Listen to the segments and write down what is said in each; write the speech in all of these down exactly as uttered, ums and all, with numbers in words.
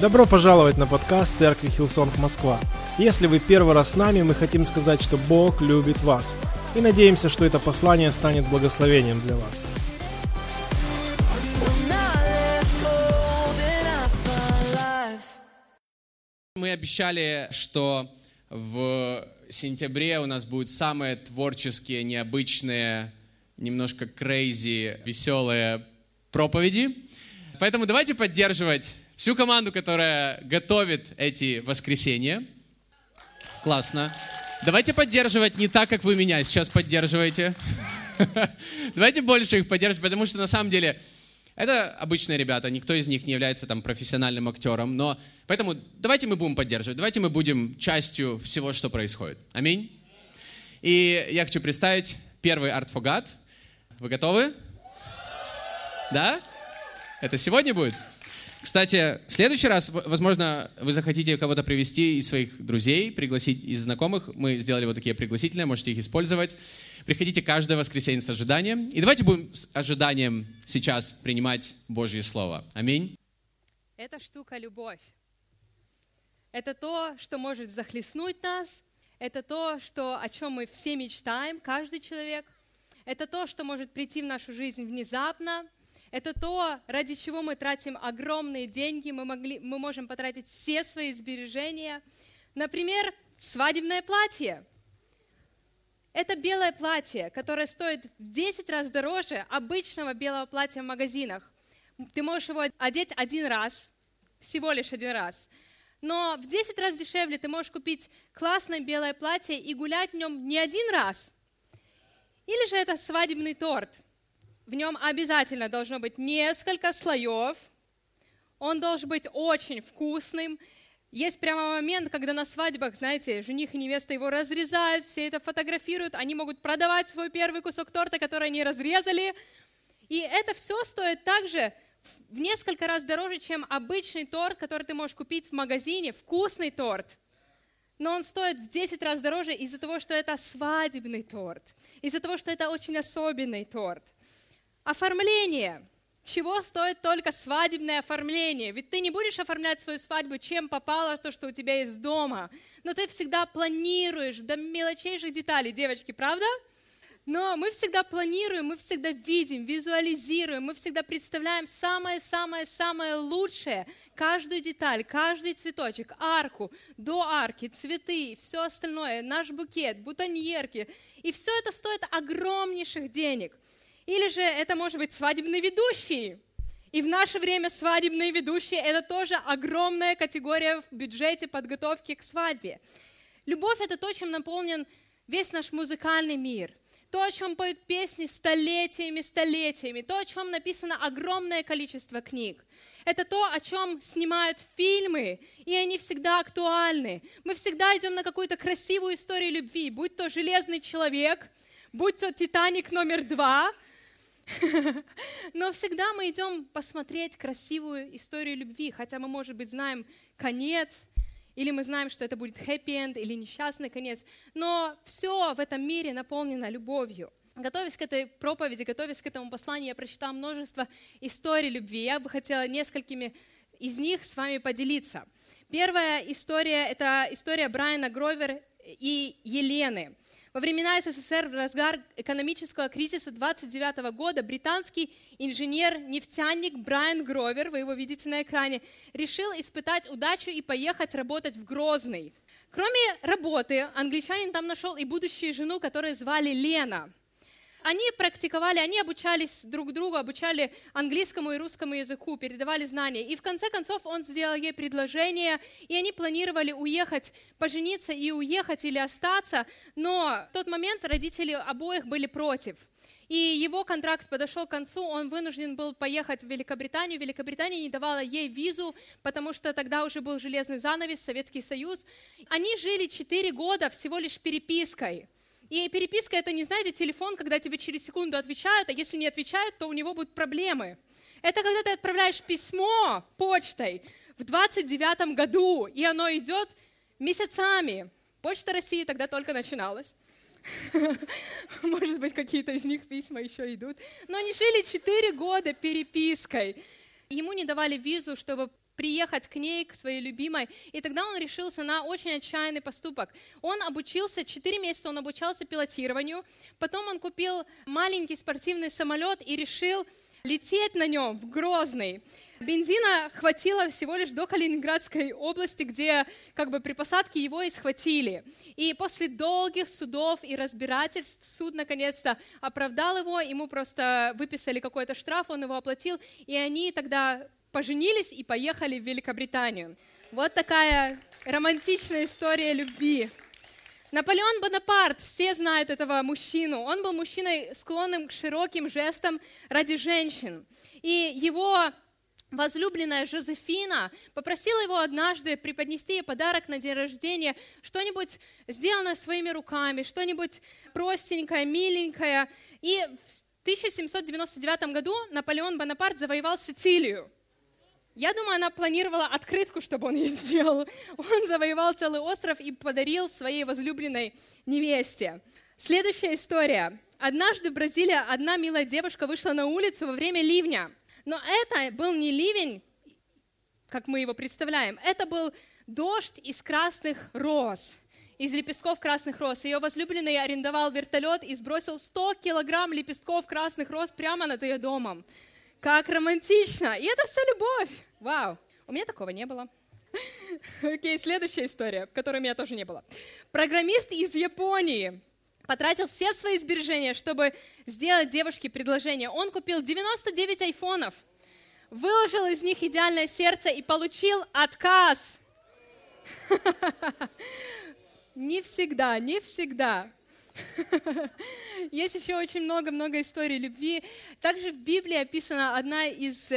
Добро пожаловать на подкаст Церкви Хилсонг Москва. Если вы первый раз с нами, мы хотим сказать, что Бог любит вас. И надеемся, что это послание станет благословением для вас. Мы обещали, что в сентябре у нас будут самые творческие, необычные, немножко crazy, веселые проповеди. Поэтому давайте поддерживать всю команду, которая готовит эти воскресенья. Классно. Давайте поддерживать не так, как вы меня сейчас поддерживаете. Давайте больше их поддерживать, потому что на самом деле это обычные ребята, никто из них не является там профессиональным актером, но поэтому давайте мы будем поддерживать, давайте мы будем частью всего, что происходит. Аминь. И я хочу представить первый Art for God. Вы готовы? Да? Это сегодня будет? Кстати, в следующий раз, возможно, вы захотите кого-то привести из своих друзей, пригласить из знакомых. Мы сделали вот такие пригласительные, можете их использовать. Приходите каждое воскресенье с ожиданием. И давайте будем с ожиданием сейчас принимать Божье Слово. Аминь. Эта штука — любовь. Это то, что может захлестнуть нас. Это то, что, о чем мы все мечтаем, каждый человек. Это то, что может прийти в нашу жизнь внезапно. Это то, ради чего мы тратим огромные деньги, мы, могли, мы можем потратить все свои сбережения. Например, свадебное платье. Это белое платье, которое стоит в десять раз дороже обычного белого платья в магазинах. Ты можешь его одеть один раз, всего лишь один раз. Но в десять раз дешевле ты можешь купить классное белое платье и гулять в нем не один раз. Или же это свадебный торт. В нем обязательно должно быть несколько слоев. Он должен быть очень вкусным. Есть прямо момент, когда на свадьбах, знаете, жених и невеста его разрезают, все это фотографируют, они могут продавать свой первый кусок торта, который они разрезали. И это все стоит также в несколько раз дороже, чем обычный торт, который ты можешь купить в магазине, вкусный торт. Но он стоит в десять раз дороже из-за того, что это свадебный торт, из-за того, что это очень особенный торт. Оформление. Чего стоит только свадебное оформление? Ведь ты не будешь оформлять свою свадьбу, чем попало то, что у тебя есть дома. Но ты всегда планируешь до мелочейших деталей, девочки, правда? Но мы всегда планируем, мы всегда видим, визуализируем, мы всегда представляем самое-самое-самое лучшее. Каждую деталь, каждый цветочек, арку, до арки, цветы, все остальное, наш букет, бутоньерки. И все это стоит огромнейших денег. Или же это может быть свадебный ведущий. И в наше время свадебные ведущие – это тоже огромная категория в бюджете подготовки к свадьбе. Любовь – это то, чем наполнен весь наш музыкальный мир. То, о чем поют песни столетиями, столетиями. То, о чем написано огромное количество книг. Это то, о чем снимают фильмы, и они всегда актуальны. Мы всегда идем на какую-то красивую историю любви, будь то «Железный человек», будь то «Титаник» номер два. Но всегда мы идем посмотреть красивую историю любви, хотя мы, может быть, знаем конец, или мы знаем, что это будет хэппи-энд, или несчастный конец, но все в этом мире наполнено любовью. Готовясь к этой проповеди, готовясь к этому посланию, я прочитала множество историй любви. Я бы хотела несколькими из них с вами поделиться. Первая история – это история Брайана Гровера и Елены. Во времена СССР, в разгар экономического кризиса двадцать девятого года, британский инженер-нефтяник Брайан Гровер, вы его видите на экране, решил испытать удачу и поехать работать в Грозный. Кроме работы, англичанин там нашел и будущую жену, которую звали Лена. Они практиковали, они обучались друг другу, обучали английскому и русскому языку, передавали знания. И в конце концов он сделал ей предложение, и они планировали уехать, пожениться и уехать или остаться, но в тот момент родители обоих были против. И его контракт подошел к концу, он вынужден был поехать в Великобританию. Великобритания не давала ей визу, потому что тогда уже был железный занавес, Советский Союз. Они жили четыре года всего лишь перепиской. И переписка — это не, знаете, телефон, когда тебе через секунду отвечают, а если не отвечают, то у него будут проблемы. Это когда ты отправляешь письмо почтой в двадцать девятом году, и оно идет месяцами. Почта России тогда только начиналась. Может быть, какие-то из них письма еще идут. Но они жили четыре года перепиской. Ему не давали визу, чтобы приехать к ней, к своей любимой. И тогда он решился на очень отчаянный поступок. Он обучился, четыре месяца он обучался пилотированию, потом он купил маленький спортивный самолет и решил лететь на нем в Грозный. Бензина хватило всего лишь до Калининградской области, где как бы при посадке его и схватили. И после долгих судов и разбирательств суд наконец-то оправдал его, ему просто выписали какой-то штраф, он его оплатил, и они тогда поженились и поехали в Великобританию. Вот такая романтичная история любви. Наполеон Бонапарт, все знают этого мужчину, он был мужчиной, склонным к широким жестам ради женщин. И его возлюбленная Жозефина попросила его однажды преподнести ей подарок на день рождения, что-нибудь сделанное своими руками, что-нибудь простенькое, миленькое. И в тысяча семьсот девяносто девятом году Наполеон Бонапарт завоевал Сицилию. Я думаю, она планировала открытку, чтобы он ей сделал. Он завоевал целый остров и подарил своей возлюбленной невесте. Следующая история. Однажды в Бразилии одна милая девушка вышла на улицу во время ливня. Но это был не ливень, как мы его представляем. Это был дождь из красных роз, из лепестков красных роз. Ее возлюбленный арендовал вертолет и сбросил сто килограмм лепестков красных роз прямо над ее домом. Как романтично! И это вся любовь! Вау! У меня такого не было. Окей, okay, следующая история, в которой у меня тоже не было. Программист из Японии потратил все свои сбережения, чтобы сделать девушке предложение. Он купил девяносто девять айфонов, выложил из них идеальное сердце и получил отказ. Не всегда, не всегда. Есть еще очень много-много историй любви. Также в Библии описана одна из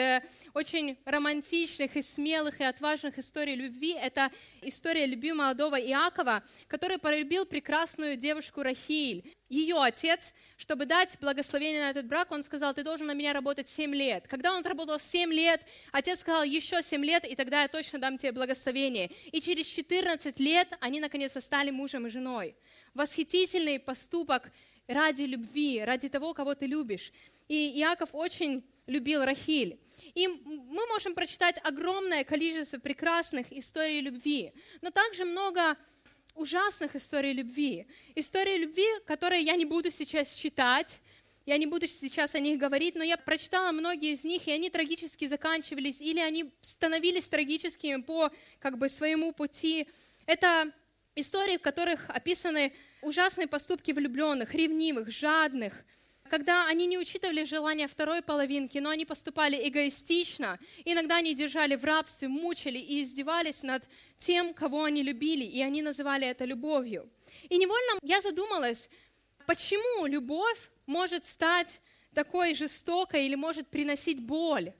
очень романтичных и смелых и отважных историй любви. Это история любви молодого Иакова, который полюбил прекрасную девушку Рахиль. Ее отец, чтобы дать благословение на этот брак, он сказал: ты должен на меня работать семь лет. Когда он отработал семь лет, отец сказал: еще семь лет, и тогда я точно дам тебе благословение. И через четырнадцать лет они наконец-то стали мужем и женой. Восхитительный поступок ради любви, ради того, кого ты любишь. И Иаков очень любил Рахиль. И мы можем прочитать огромное количество прекрасных историй любви, но также много ужасных историй любви. Истории любви, которые я не буду сейчас читать, я не буду сейчас о них говорить, но я прочитала многие из них, и они трагически заканчивались, или они становились трагическими по как бы своему пути. Это истории, в которых описаны ужасные поступки влюбленных, ревнивых, жадных, когда они не учитывали желания второй половинки, но они поступали эгоистично, иногда они держали в рабстве, мучили и издевались над тем, кого они любили, и они называли это любовью. И невольно я задумалась, почему любовь может стать такой жестокой или может приносить боль?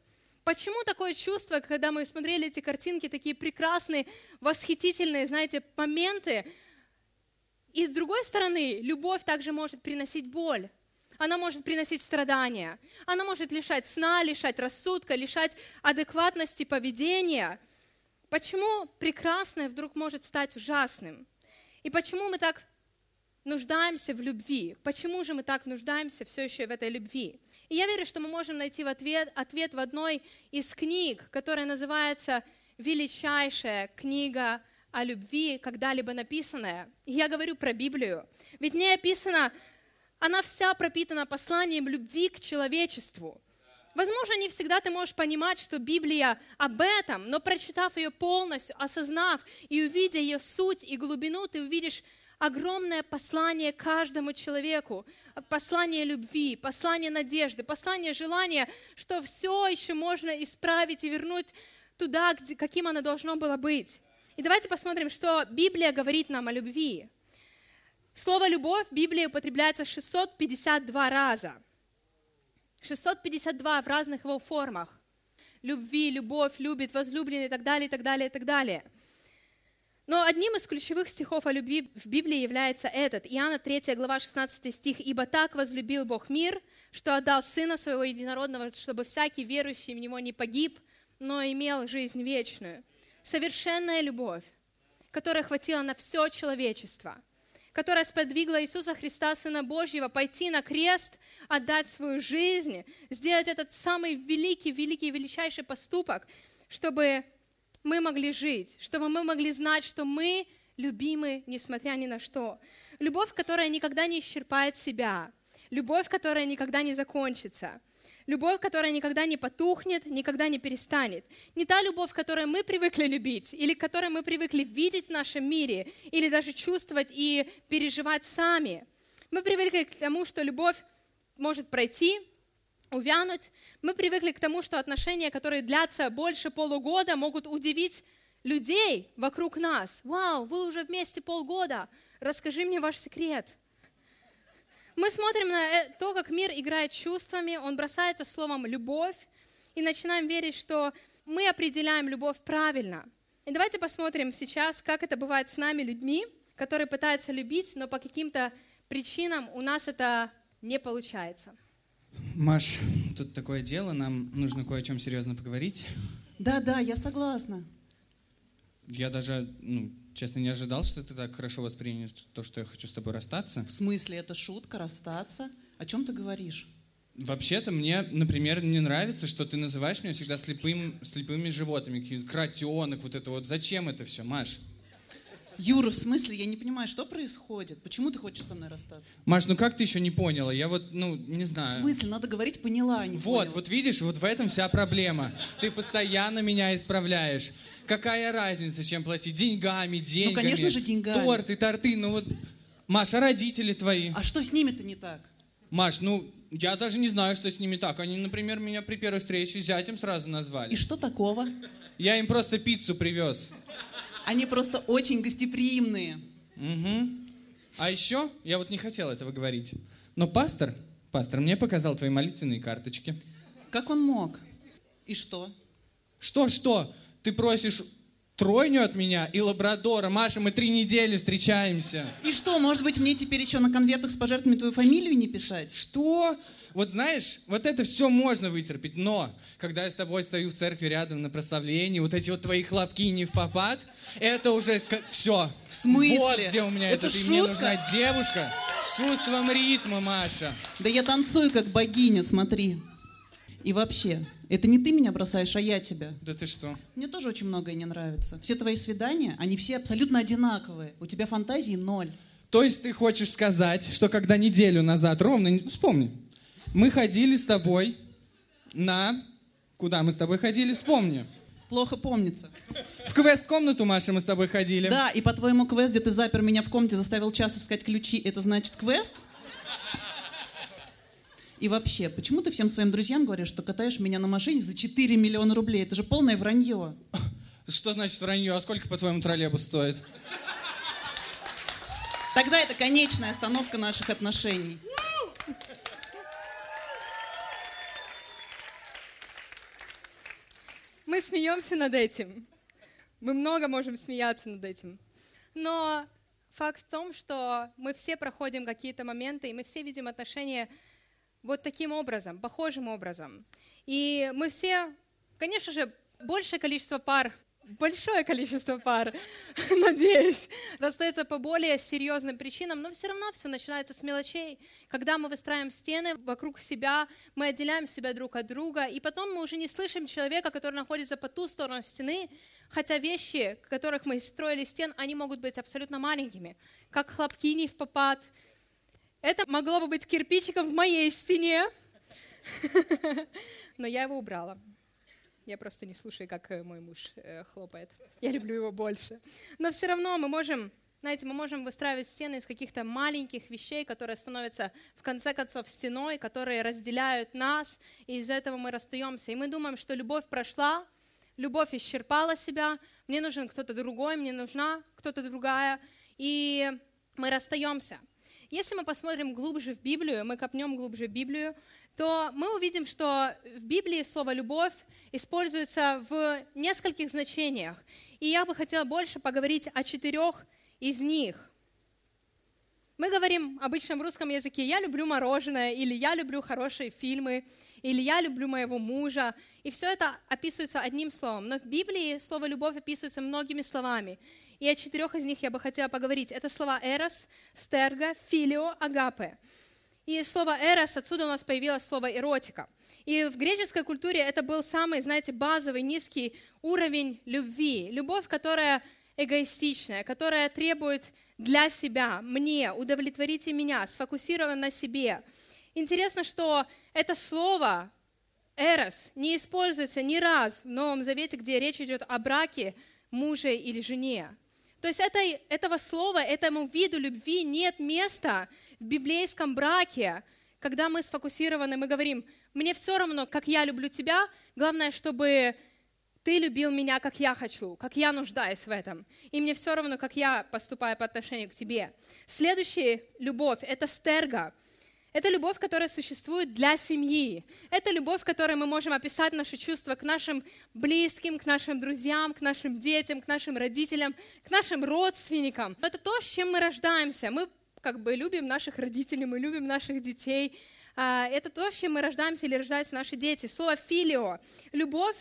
Почему такое чувство, когда мы смотрели эти картинки, такие прекрасные, восхитительные, знаете, моменты? И с другой стороны, любовь также может приносить боль. Она может приносить страдания. Она может лишать сна, лишать рассудка, лишать адекватности поведения. Почему прекрасное вдруг может стать ужасным? И почему мы так нуждаемся в любви? Почему же мы так нуждаемся все еще в этой любви? И я верю, что мы можем найти в ответ, ответ в одной из книг, которая называется «Величайшая книга о любви, когда-либо написанная». И я говорю про Библию. Ведь в ней описано, она вся пропитана посланием любви к человечеству. Возможно, не всегда ты можешь понимать, что Библия об этом, но прочитав ее полностью, осознав и увидя ее суть и глубину, ты увидишь огромное послание каждому человеку, послание любви, послание надежды, послание желания, что все еще можно исправить и вернуть туда, где, каким оно должно было быть. И давайте посмотрим, что Библия говорит нам о любви. Слово «любовь» в Библии употребляется шестьсот пятьдесят два раза. шестьсот пятьдесят два в разных его формах. Любви, любовь, любит, возлюбленный и так далее, и так далее, и так далее. Но одним из ключевых стихов о любви в Библии является этот. Иоанна третья глава шестнадцатый стих. «Ибо так возлюбил Бог мир, что отдал Сына Своего Единородного, чтобы всякий верующий в Него не погиб, но имел жизнь вечную». Совершенная любовь, которая хватила на все человечество, которая сподвигла Иисуса Христа, Сына Божьего, пойти на крест, отдать свою жизнь, сделать этот самый великий, великий, величайший поступок, чтобы мы могли жить, чтобы мы могли знать, что мы любимы, несмотря ни на что. Любовь, которая никогда не исчерпает себя. Любовь, которая никогда не закончится. Любовь, которая никогда не потухнет, никогда не перестанет. Не та любовь, которую мы привыкли любить, или которую мы привыкли видеть в нашем мире, или даже чувствовать и переживать сами. Мы привыкли к тому, что любовь может пройти, увянуть. Мы привыкли к тому, что отношения, которые длятся больше полугода, могут удивить людей вокруг нас. «Вау, вы уже вместе полгода, расскажи мне ваш секрет». Мы смотрим на то, как мир играет чувствами, он бросается словом «любовь», и начинаем верить, что мы определяем любовь правильно. И давайте посмотрим сейчас, как это бывает с нами, людьми, которые пытаются любить, но по каким-то причинам у нас это не получается. Маш, тут такое дело, нам нужно кое о чем серьезно поговорить. Да-да, я согласна. Я даже, ну, честно, не ожидал, что ты так хорошо воспринял то, что я хочу с тобой расстаться. В смысле, это шутка, расстаться? О чем ты говоришь? Вообще-то мне, например, не нравится, что ты называешь меня всегда слепым, слепыми животными. Кротенок, вот это вот. Зачем это все, Маш? Юра, в смысле? Я не понимаю, что происходит? Почему ты хочешь со мной расстаться? Маш, ну как ты еще не поняла? Я вот, ну, не знаю. В смысле? Надо говорить «поняла», а не «поняла». Вот, вот видишь, вот в этом вся проблема. Ты постоянно меня исправляешь. Какая разница, чем платить? Деньгами, деньгами. Ну, конечно же, деньгами. Торты, торты, ну вот. Маш, а родители твои? А что с ними-то не так? Маш, ну, я даже не знаю, что с ними так. Они, например, меня при первой встрече зятем сразу назвали. И что такого? Я им просто пиццу привез. Они просто очень гостеприимные. Угу. А еще, я вот не хотел этого говорить, но пастор, пастор мне показал твои молитвенные карточки. Как он мог? И что? Что-что? Ты просишь тройню от меня и лабрадора. Маша, мы три недели встречаемся. И что, может быть, мне теперь еще на конвертах с пожертвованиями твою фамилию не писать? Что? Вот знаешь, вот это все можно вытерпеть, но когда я с тобой стою в церкви рядом на прославлении, вот эти вот твои хлопки не впопад, это уже как... все. В смысле? Вот где у меня это, это. И мне нужна девушка с чувством ритма, Маша. Да я танцую как богиня, смотри. И вообще, это не ты меня бросаешь, а я тебя. Да ты что? Мне тоже очень многое не нравится. Все твои свидания, они все абсолютно одинаковые. У тебя фантазии ноль. То есть ты хочешь сказать, что когда неделю назад ровно, вспомни, мы ходили с тобой на... Куда мы с тобой ходили? Вспомни. Плохо помнится. В квест-комнату, Маша, мы с тобой ходили. Да, и по твоему квест, где ты запер меня в комнате, заставил час искать ключи, это значит квест? И вообще, почему ты всем своим друзьям говоришь, что катаешь меня на машине за четыре миллиона рублей? Это же полное вранье. Что значит вранье? А сколько, по-твоему, троллейбус стоит? Тогда это конечная остановка наших отношений. Мы смеемся над этим. Мы много можем смеяться над этим. Но факт в том, что мы все проходим какие-то моменты, и мы все видим отношения вот таким образом, похожим образом. И мы все, конечно же, большее количество пар, большое количество пар, надеюсь, расстается по более серьезным причинам, но все равно все начинается с мелочей. Когда мы выстраиваем стены вокруг себя, мы отделяем себя друг от друга, и потом мы уже не слышим человека, который находится по ту сторону стены, хотя вещи, которых мы строили стен, они могут быть абсолютно маленькими, как хлопки не впопад. Это могло бы быть кирпичиком в моей стене, но я его убрала. Я просто не слушаю, как мой муж хлопает. Я люблю его больше. Но все равно мы можем, знаете, мы можем выстраивать стены из каких-то маленьких вещей, которые становятся, в конце концов, стеной, которые разделяют нас, и из-за этого мы расстаемся. И мы думаем, что любовь прошла, любовь исчерпала себя, мне нужен кто-то другой, мне нужна кто-то другая, и мы расстаемся. Если мы посмотрим глубже в Библию, мы копнем глубже в Библию, то мы увидим, что в Библии слово «любовь» используется в нескольких значениях. И я бы хотела больше поговорить о четырех из них. Мы говорим обычно в русском языке «я люблю мороженое», или «я люблю хорошие фильмы», или «я люблю моего мужа». И все это описывается одним словом. Но в Библии слово «любовь» описывается многими словами. И о четырех из них я бы хотела поговорить. Это слова «эрос», «стерго», «филио», «агапе». И слово «эрос», отсюда у нас появилось слово «эротика». И в греческой культуре это был самый, знаете, базовый, низкий уровень любви. Любовь, которая эгоистичная, которая требует для себя, мне, удовлетворите меня, сфокусирована на себе. Интересно, что это слово «эрос» не используется ни раз в Новом Завете, где речь идет о браке мужа или жене. То есть это, этого слова, этому виду любви нет места в библейском браке, когда мы сфокусированы, мы говорим, мне все равно, как я люблю тебя, главное, чтобы ты любил меня, как я хочу, как я нуждаюсь в этом, и мне все равно, как я поступаю по отношению к тебе. Следующая любовь — это стерго. Это любовь, которая существует для семьи. Это любовь, в которой мы можем описать наши чувства к нашим близким, к нашим друзьям, к нашим детям, к нашим родителям, к нашим родственникам. Это то, с чем мы рождаемся. Мы как бы любим наших родителей, мы любим наших детей. Это то, с чем мы рождаемся или рождаются наши дети. Слово «филио» — любовь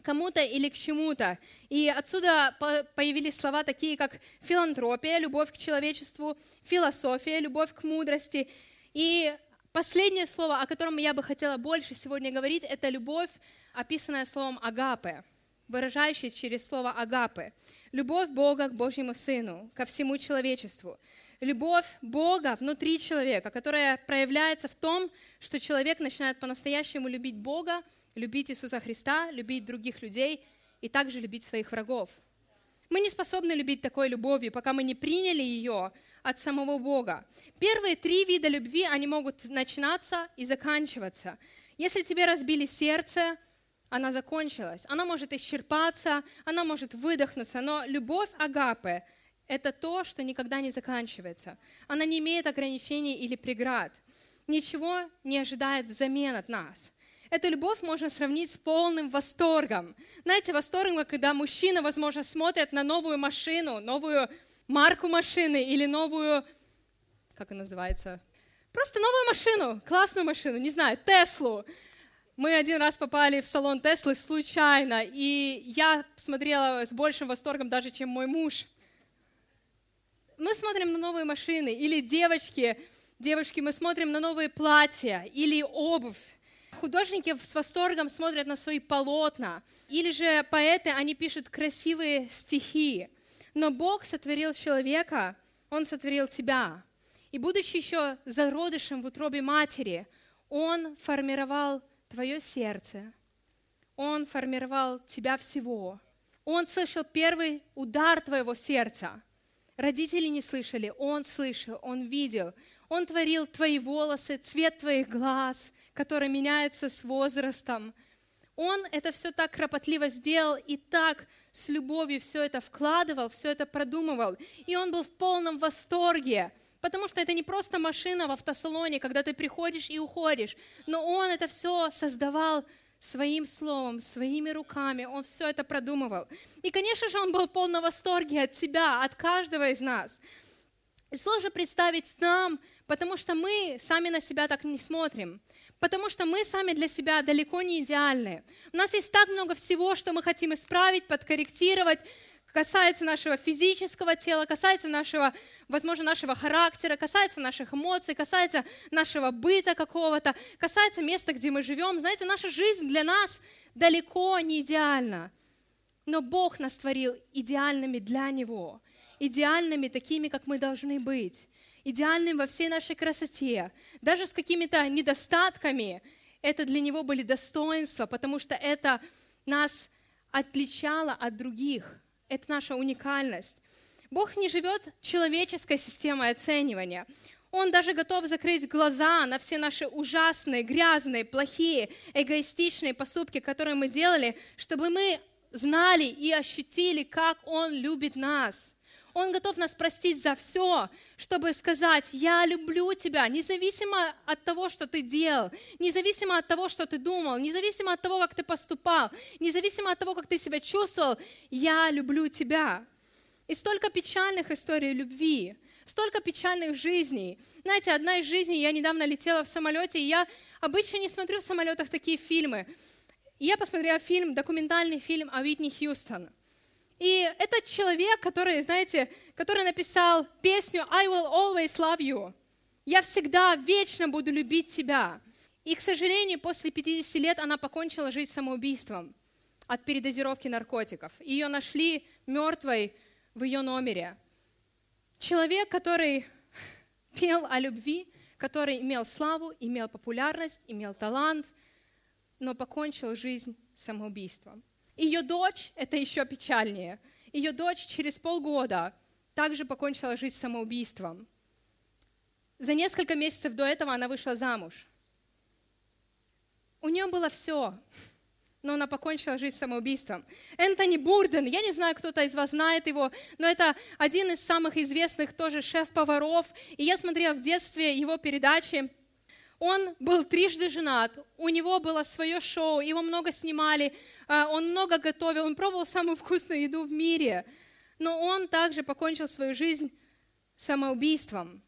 к кому-то или к чему-то. И отсюда появились слова такие, как филантропия, любовь к человечеству, философия, любовь к мудрости. И последнее слово, о котором я бы хотела больше сегодня говорить, это любовь, описанная словом «агапе», выражающаяся через слово «агапе». Любовь Бога к Божьему Сыну, ко всему человечеству. Любовь Бога внутри человека, которая проявляется в том, что человек начинает по-настоящему любить Бога, любить Иисуса Христа, любить других людей и также любить своих врагов. Мы не способны любить такой любовью, пока мы не приняли ее от самого Бога. Первые три вида любви, они могут начинаться и заканчиваться. Если тебе разбили сердце, она закончилась. Она может исчерпаться, она может выдохнуться, но любовь агапе — это то, что никогда не заканчивается. Она не имеет ограничений или преград. Ничего не ожидает взамен от нас. Эту любовь можно сравнить с полным восторгом. Знаете, восторгом, когда мужчина, возможно, смотрит на новую машину, новую марку машины или новую, как она называется, просто новую машину, классную машину, не знаю, Теслу. Мы один раз попали в салон Теслы случайно, и я смотрела с большим восторгом даже, чем мой муж. Мы смотрим на новые машины, или девочки, девочки, мы смотрим на новые платья или обувь. Художники с восторгом смотрят на свои полотна, или же поэты, они пишут красивые стихи. Но Бог сотворил человека, Он сотворил тебя. И будучи еще зародышем в утробе матери, Он формировал твое сердце, Он формировал тебя всего. Он слышал первый удар твоего сердца. Родители не слышали, Он слышал, Он видел. Он творил твои волосы, цвет твоих глаз, который меняется с возрастом. Он это все так кропотливо сделал и так с любовью все это вкладывал, все это продумывал. И он был в полном восторге, потому что это не просто машина в автосалоне, когда ты приходишь и уходишь, но он это все создавал своим словом, своими руками, он все это продумывал. И, конечно же, он был в полном восторге от тебя, от каждого из нас. И сложно представить нам, потому что мы сами на себя так не смотрим, потому что мы сами для себя далеко не идеальны. У нас есть так много всего, что мы хотим исправить, подкорректировать, касается нашего физического тела, касается нашего, возможно, нашего характера, касается наших эмоций, касается нашего быта какого-то, касается места, где мы живем. Знаете, наша жизнь для нас далеко не идеальна, но Бог нас творил идеальными для Него. Идеальными, такими, как мы должны быть, идеальными во всей нашей красоте, даже с какими-то недостатками, это для него были достоинства, потому что это нас отличало от других, это наша уникальность. Бог не живет человеческой системой оценивания. Он даже готов закрыть глаза на все наши ужасные, грязные, плохие, эгоистичные поступки, которые мы делали, чтобы мы знали и ощутили, как Он любит нас. Он готов нас простить за все, чтобы сказать, я люблю тебя, независимо от того, что ты делал, независимо от того, что ты думал, независимо от того, как ты поступал, независимо от того, как ты себя чувствовал, я люблю тебя. И столько печальных историй любви, столько печальных жизней. Знаете, одна из жизней, я недавно летела в самолете, и я обычно не смотрю в самолетах такие фильмы. И я посмотрела фильм, документальный фильм о Уитни Хьюстон. И этот человек, который, знаете, который написал песню «I will always love you», Я всегда вечно буду любить тебя. И, к сожалению, после пятидесяти лет она покончила жизнь самоубийством от передозировки наркотиков. Ее нашли мертвой в ее номере. Человек, который пел о любви, который имел славу, имел популярность, имел талант, но покончил жизнь самоубийством. Ее дочь, это еще печальнее, ее дочь через полгода также покончила жизнь самоубийством. За несколько месяцев до этого она вышла замуж. У нее было все, но она покончила жизнь самоубийством. Энтони Бурдейн, я не знаю, кто-то из вас знает его, но это один из самых известных тоже шеф-поваров. И я смотрела в детстве его передачи. Он был трижды женат, у него было свое шоу, его много снимали, он много готовил, он пробовал самую вкусную еду в мире. Но он также покончил свою жизнь самоубийством.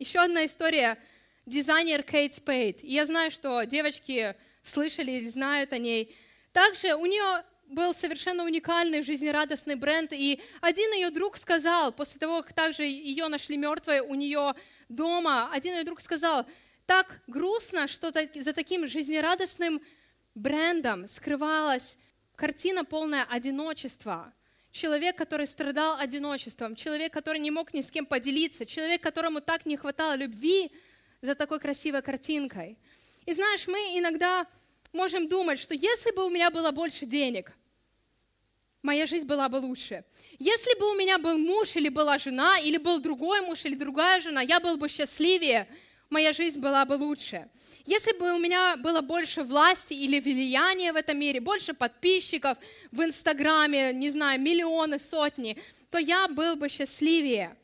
Еще одна история. Дизайнер Кейт Спейт. Я знаю, что девочки слышали или знают о ней. Также у нее был совершенно уникальный жизнерадостный бренд. И один ее друг сказал, после того, как также ее нашли мертвой у нее дома, один ее друг сказал, так грустно, что за таким жизнерадостным брендом скрывалась картина, полная одиночества. Человек, который страдал одиночеством, человек, который не мог ни с кем поделиться, человек, которому так не хватало любви, за такой красивой картинкой. И знаешь, мы иногда можем думать, что если бы у меня было больше денег, моя жизнь была бы лучше. Если бы у меня был муж или была жена, или был другой муж или другая жена, я был бы счастливее, моя жизнь была бы лучше. Если бы у меня было больше власти или влияния в этом мире, больше подписчиков в Инстаграме, не знаю, миллионы, сотни, то я был бы счастливее.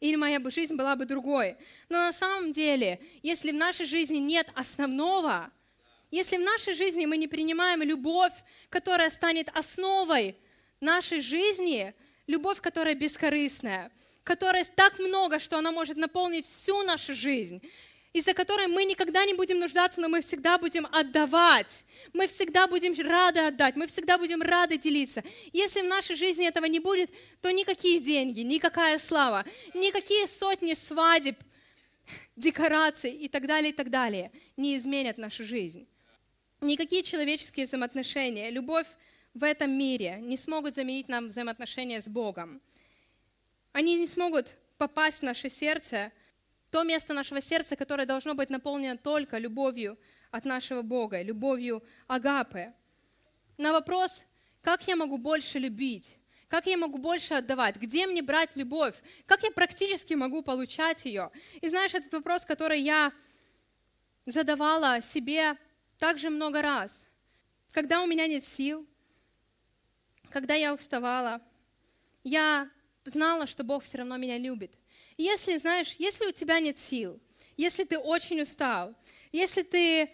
Или моя бы жизнь была бы другой. Но на самом деле, если в нашей жизни нет основного, если в нашей жизни мы не принимаем любовь, которая станет основой нашей жизни, любовь, которая бескорыстная, которая так много, что она может наполнить всю нашу жизнь, из-за которой мы никогда не будем нуждаться, но мы всегда будем отдавать, мы всегда будем рады отдать, мы всегда будем рады делиться. Если в нашей жизни этого не будет, то никакие деньги, никакая слава, никакие сотни свадеб, декораций и так далее, и так далее не изменят нашу жизнь. Никакие человеческие взаимоотношения, любовь в этом мире не смогут заменить нам взаимоотношения с Богом. Они не смогут попасть в наше сердце, то место нашего сердца, которое должно быть наполнено только любовью от нашего Бога, любовью агапы. На вопрос, как я могу больше любить, как я могу больше отдавать, где мне брать любовь, как я практически могу получать ее. И знаешь, этот вопрос, который я задавала себе также много раз. Когда у меня нет сил, когда я уставала, я знала, что Бог все равно меня любит. Если, знаешь, если у тебя нет сил, если ты очень устал, если ты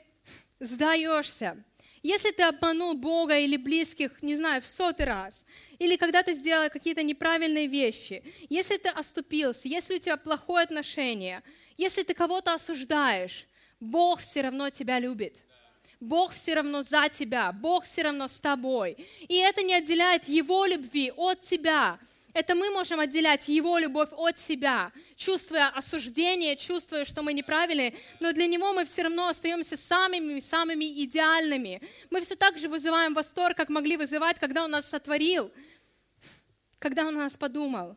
сдаешься, если ты обманул Бога или близких, не знаю, в сотый раз, или когда ты сделал какие-то неправильные вещи, если ты оступился, если у тебя плохое отношение, если ты кого-то осуждаешь, Бог все равно тебя любит. Бог все равно за тебя, Бог все равно с тобой. И это не отделяет Его любви от тебя. Это мы можем отделять Его любовь от себя, чувствуя осуждение, чувствуя, что мы неправильные, но для Него мы все равно остаемся самыми-самыми идеальными. Мы все так же вызываем восторг, как могли вызывать, когда Он нас сотворил, когда Он о нас подумал.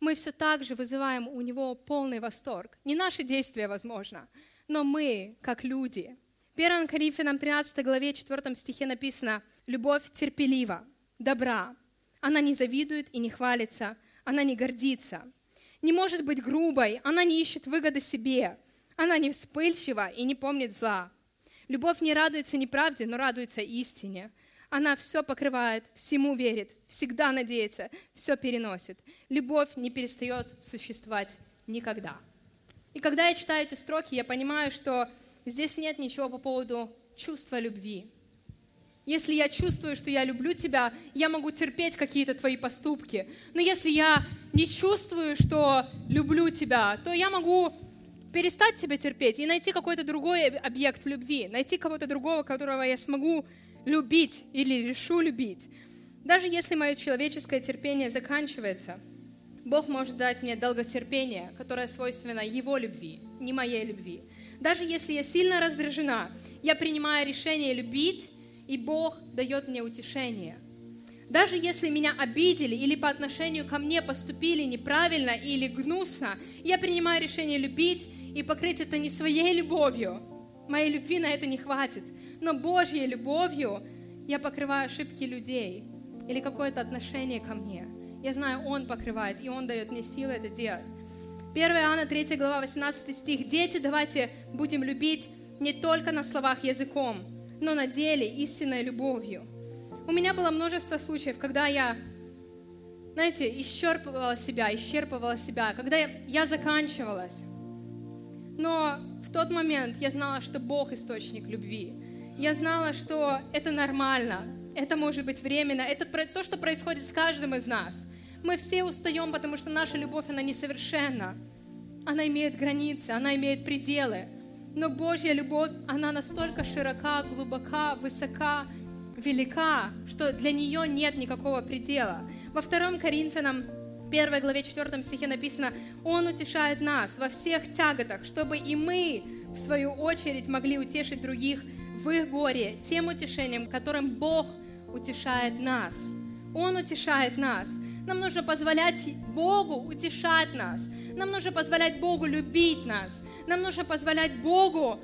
Мы все так же вызываем у Него полный восторг. Не наши действия, возможно, но мы, как люди. первое Коринфянам тринадцатой главе четвёртом стихе написано: «Любовь терпелива, добра. Она не завидует и не хвалится, она не гордится, не может быть грубой, она не ищет выгоды себе, она не вспыльчива и не помнит зла. Любовь не радуется неправде, но радуется истине. Она все покрывает, всему верит, всегда надеется, все переносит. Любовь не перестает существовать никогда». И когда я читаю эти строки, я понимаю, что здесь нет ничего по поводу чувства любви. Если я чувствую, что я люблю тебя, я могу терпеть какие-то твои поступки. Но если я не чувствую, что люблю тебя, то я могу перестать тебя терпеть и найти какой-то другой объект любви, найти кого-то другого, которого я смогу любить или решу любить. Даже если мое человеческое терпение заканчивается, Бог может дать мне долготерпение, которое свойственно Его любви, не моей любви. Даже если я сильно раздражена, я принимаю решение любить, и Бог дает мне утешение. Даже если меня обидели или по отношению ко мне поступили неправильно или гнусно, я принимаю решение любить и покрыть это не своей любовью. Моей любви на это не хватит, но Божьей любовью я покрываю ошибки людей или какое-то отношение ко мне. Я знаю, Он покрывает, и Он дает мне силы это делать. первое Иоанна, третья глава, восемнадцатый стих. «Дети, давайте будем любить не только на словах языком, но на деле истинной любовью». У меня было множество случаев, когда я, знаете, исчерпывала себя, исчерпывала себя, когда я, я заканчивалась. Но в тот момент я знала, что Бог – источник любви. Я знала, что это нормально, это может быть временно, это то, что происходит с каждым из нас. Мы все устаем, потому что наша любовь, она несовершенна. Она имеет границы, она имеет пределы. Но Божья любовь, она настолько широка, глубока, высока, велика, что для нее нет никакого предела. Во второе Коринфянам, первой главе, четвёртом стихе написано: «Он утешает нас во всех тяготах, чтобы и мы, в свою очередь, могли утешить других в их горе тем утешением, которым Бог утешает нас». Он утешает нас. Нам нужно позволять Богу утешать нас. Нам нужно позволять Богу любить нас. Нам нужно позволять Богу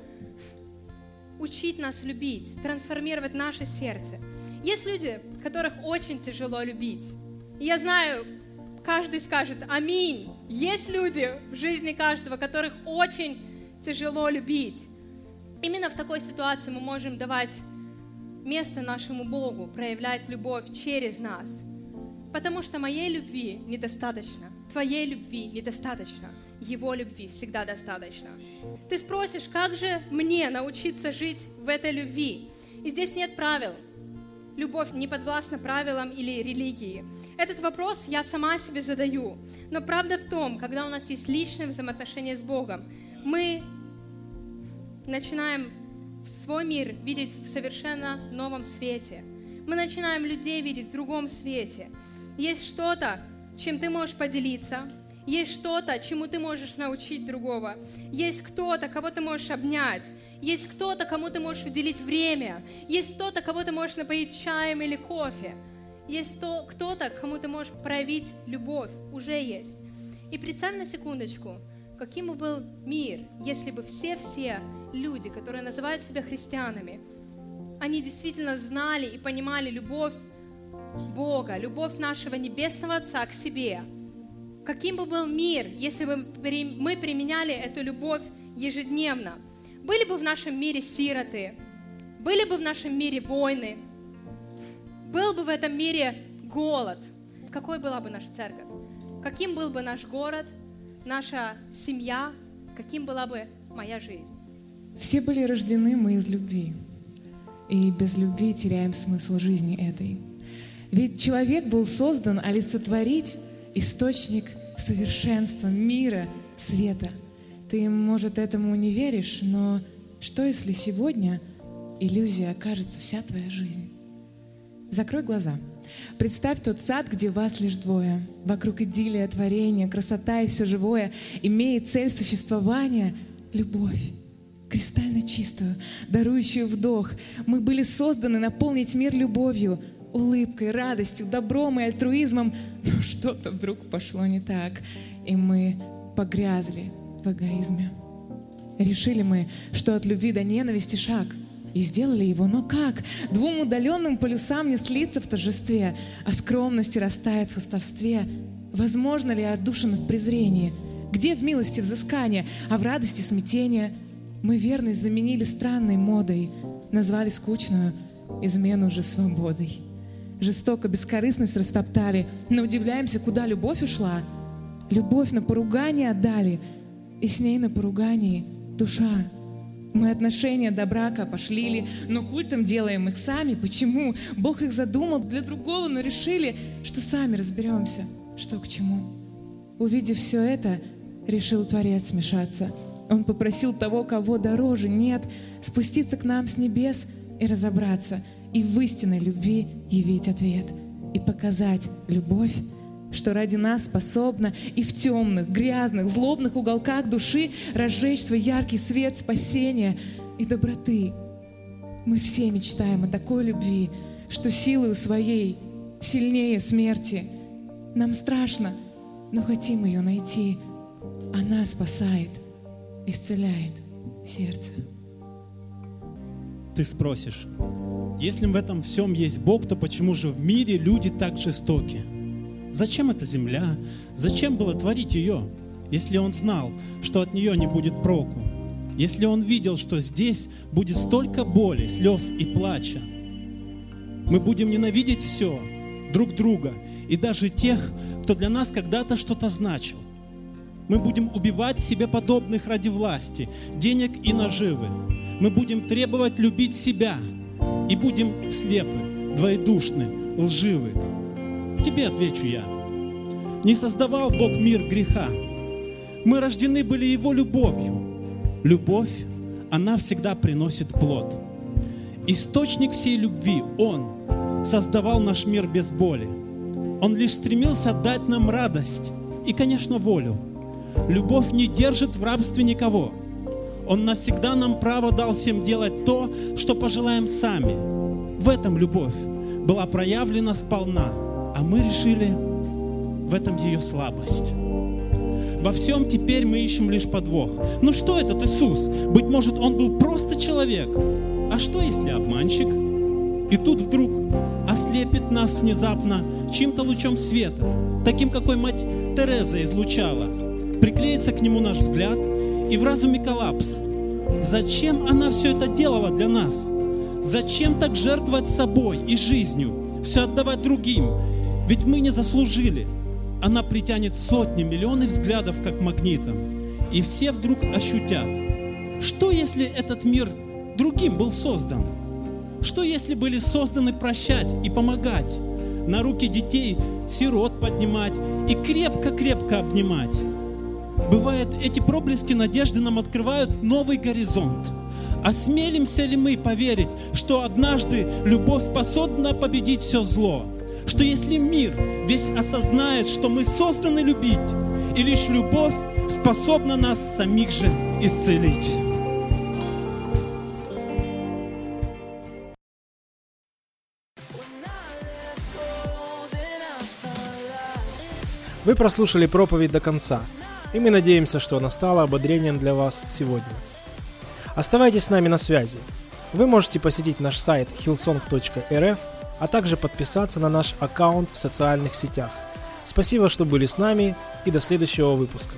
учить нас любить, трансформировать наше сердце. Есть люди, которых очень тяжело любить. Я знаю, каждый скажет «Аминь». Есть люди в жизни каждого, которых очень тяжело любить. Именно в такой ситуации мы можем давать место нашему Богу, проявлять любовь через нас. Потому что моей любви недостаточно, твоей любви недостаточно, Его любви всегда достаточно. Ты спросишь, как же мне научиться жить в этой любви? И здесь нет правил. Любовь не подвластна правилам или религии. Этот вопрос я сама себе задаю. Но правда в том, когда у нас есть личное взаимоотношение с Богом, мы начинаем свой мир видеть в совершенно новом свете. Мы начинаем людей видеть в другом свете. Есть что-то, чем ты можешь поделиться, есть что-то, чему ты можешь научить другого, есть кто-то, кого ты можешь обнять, есть кто-то, кому ты можешь уделить время, есть кто-то, кого ты можешь напоить чаем или кофе, есть кто-то, кому ты можешь проявить любовь, уже есть. И представь на секундочку, каким бы был мир, если бы все-все люди, которые называют себя христианами, они действительно знали и понимали любовь Бога, любовь нашего Небесного Отца к себе. Каким бы был мир, если бы мы применяли эту любовь ежедневно? Были бы в нашем мире сироты, были бы в нашем мире войны, был бы в этом мире голод. Какой была бы наша церковь? Каким был бы наш город, наша семья? Каким была бы моя жизнь? Все были рождены мы из любви, и без любви теряем смысл жизни этой. Ведь человек был создан олицетворить источник совершенства, мира, света. Ты, может, этому не веришь, но что, если сегодня иллюзия окажется вся твоя жизнь? Закрой глаза. Представь тот сад, где вас лишь двое. Вокруг идиллия, творение, красота и все живое имеет цель существования — любовь. Кристально чистую, дарующую вдох. Мы были созданы наполнить мир любовью, улыбкой, радостью, добром и альтруизмом. Но что-то вдруг пошло не так, и мы погрязли в эгоизме. Решили мы, что от любви до ненависти шаг, и сделали его. Но как? Двум удаленным полюсам не слиться в торжестве, а скромности растает в хвастовстве. Возможно ли отдушина в презрении? Где в милости взыскание, а в радости смятение? Мы верность заменили странной модой, назвали скучную измену же свободой. Жестоко бескорыстность растоптали, но удивляемся, куда любовь ушла. Любовь на поругание отдали, и с ней на поругании душа. Мы отношения до брака опошлили, но культом делаем их сами. Почему? Бог их задумал для другого, но решили, что сами разберемся, что к чему. Увидев все это, решил Творец смешаться. Он попросил того, кого дороже нет, спуститься к нам с небес и разобраться, и в истинной любви явить ответ, и показать любовь что ради нас способна и в темных, грязных, злобных уголках души разжечь свой яркий свет спасения и доброты. Мы все мечтаем о такой любви, что силою своей сильнее смерти. Нам страшно, но хотим ее найти. Она спасает, исцеляет сердце. Ты спросишь, если в этом всем есть Бог, то почему же в мире люди так жестоки? Зачем эта земля? Зачем было творить ее, если он знал, что от нее не будет проку? Если он видел, что здесь будет столько боли, слез и плача? Мы будем ненавидеть все, друг друга, и даже тех, кто для нас когда-то что-то значил. Мы будем убивать себе подобных ради власти, денег и наживы. Мы будем требовать любить себя и будем слепы, двоедушны, лживы. Тебе отвечу я. Не создавал Бог мир греха. Мы рождены были Его любовью. Любовь, она всегда приносит плод. Источник всей любви, Он создавал наш мир без боли. Он лишь стремился дать нам радость и, конечно, волю. Любовь не держит в рабстве никого. Он навсегда нам право дал всем делать то, что пожелаем сами. В этом любовь была проявлена сполна, а мы решили, в этом ее слабость. Во всем теперь мы ищем лишь подвох. Ну что этот Иисус? Быть может, Он был просто человек. А что, если обманщик? И тут вдруг ослепит нас внезапно чьим-то лучом света, таким, какой мать Тереза излучала. Приклеится к нему наш взгляд, и в разуме коллапс. Зачем она все это делала для нас? Зачем так жертвовать собой и жизнью, все отдавать другим? Ведь мы не заслужили. Она притянет сотни, миллионы взглядов, как магнитом, и все вдруг ощутят. Что, если этот мир другим был создан? Что, если были созданы прощать и помогать, на руки детей сирот поднимать и крепко-крепко обнимать? Бывает, эти проблески надежды нам открывают новый горизонт. Осмелимся ли мы поверить, что однажды любовь способна победить все зло? Что если мир весь осознает, что мы созданы любить, и лишь любовь способна нас самих же исцелить? Вы прослушали проповедь до конца, и мы надеемся, что она стала ободрением для вас сегодня. Оставайтесь с нами на связи. Вы можете посетить наш сайт хиллсонг точка эр эф, а также подписаться на наш аккаунт в социальных сетях. Спасибо, что были с нами, и до следующего выпуска.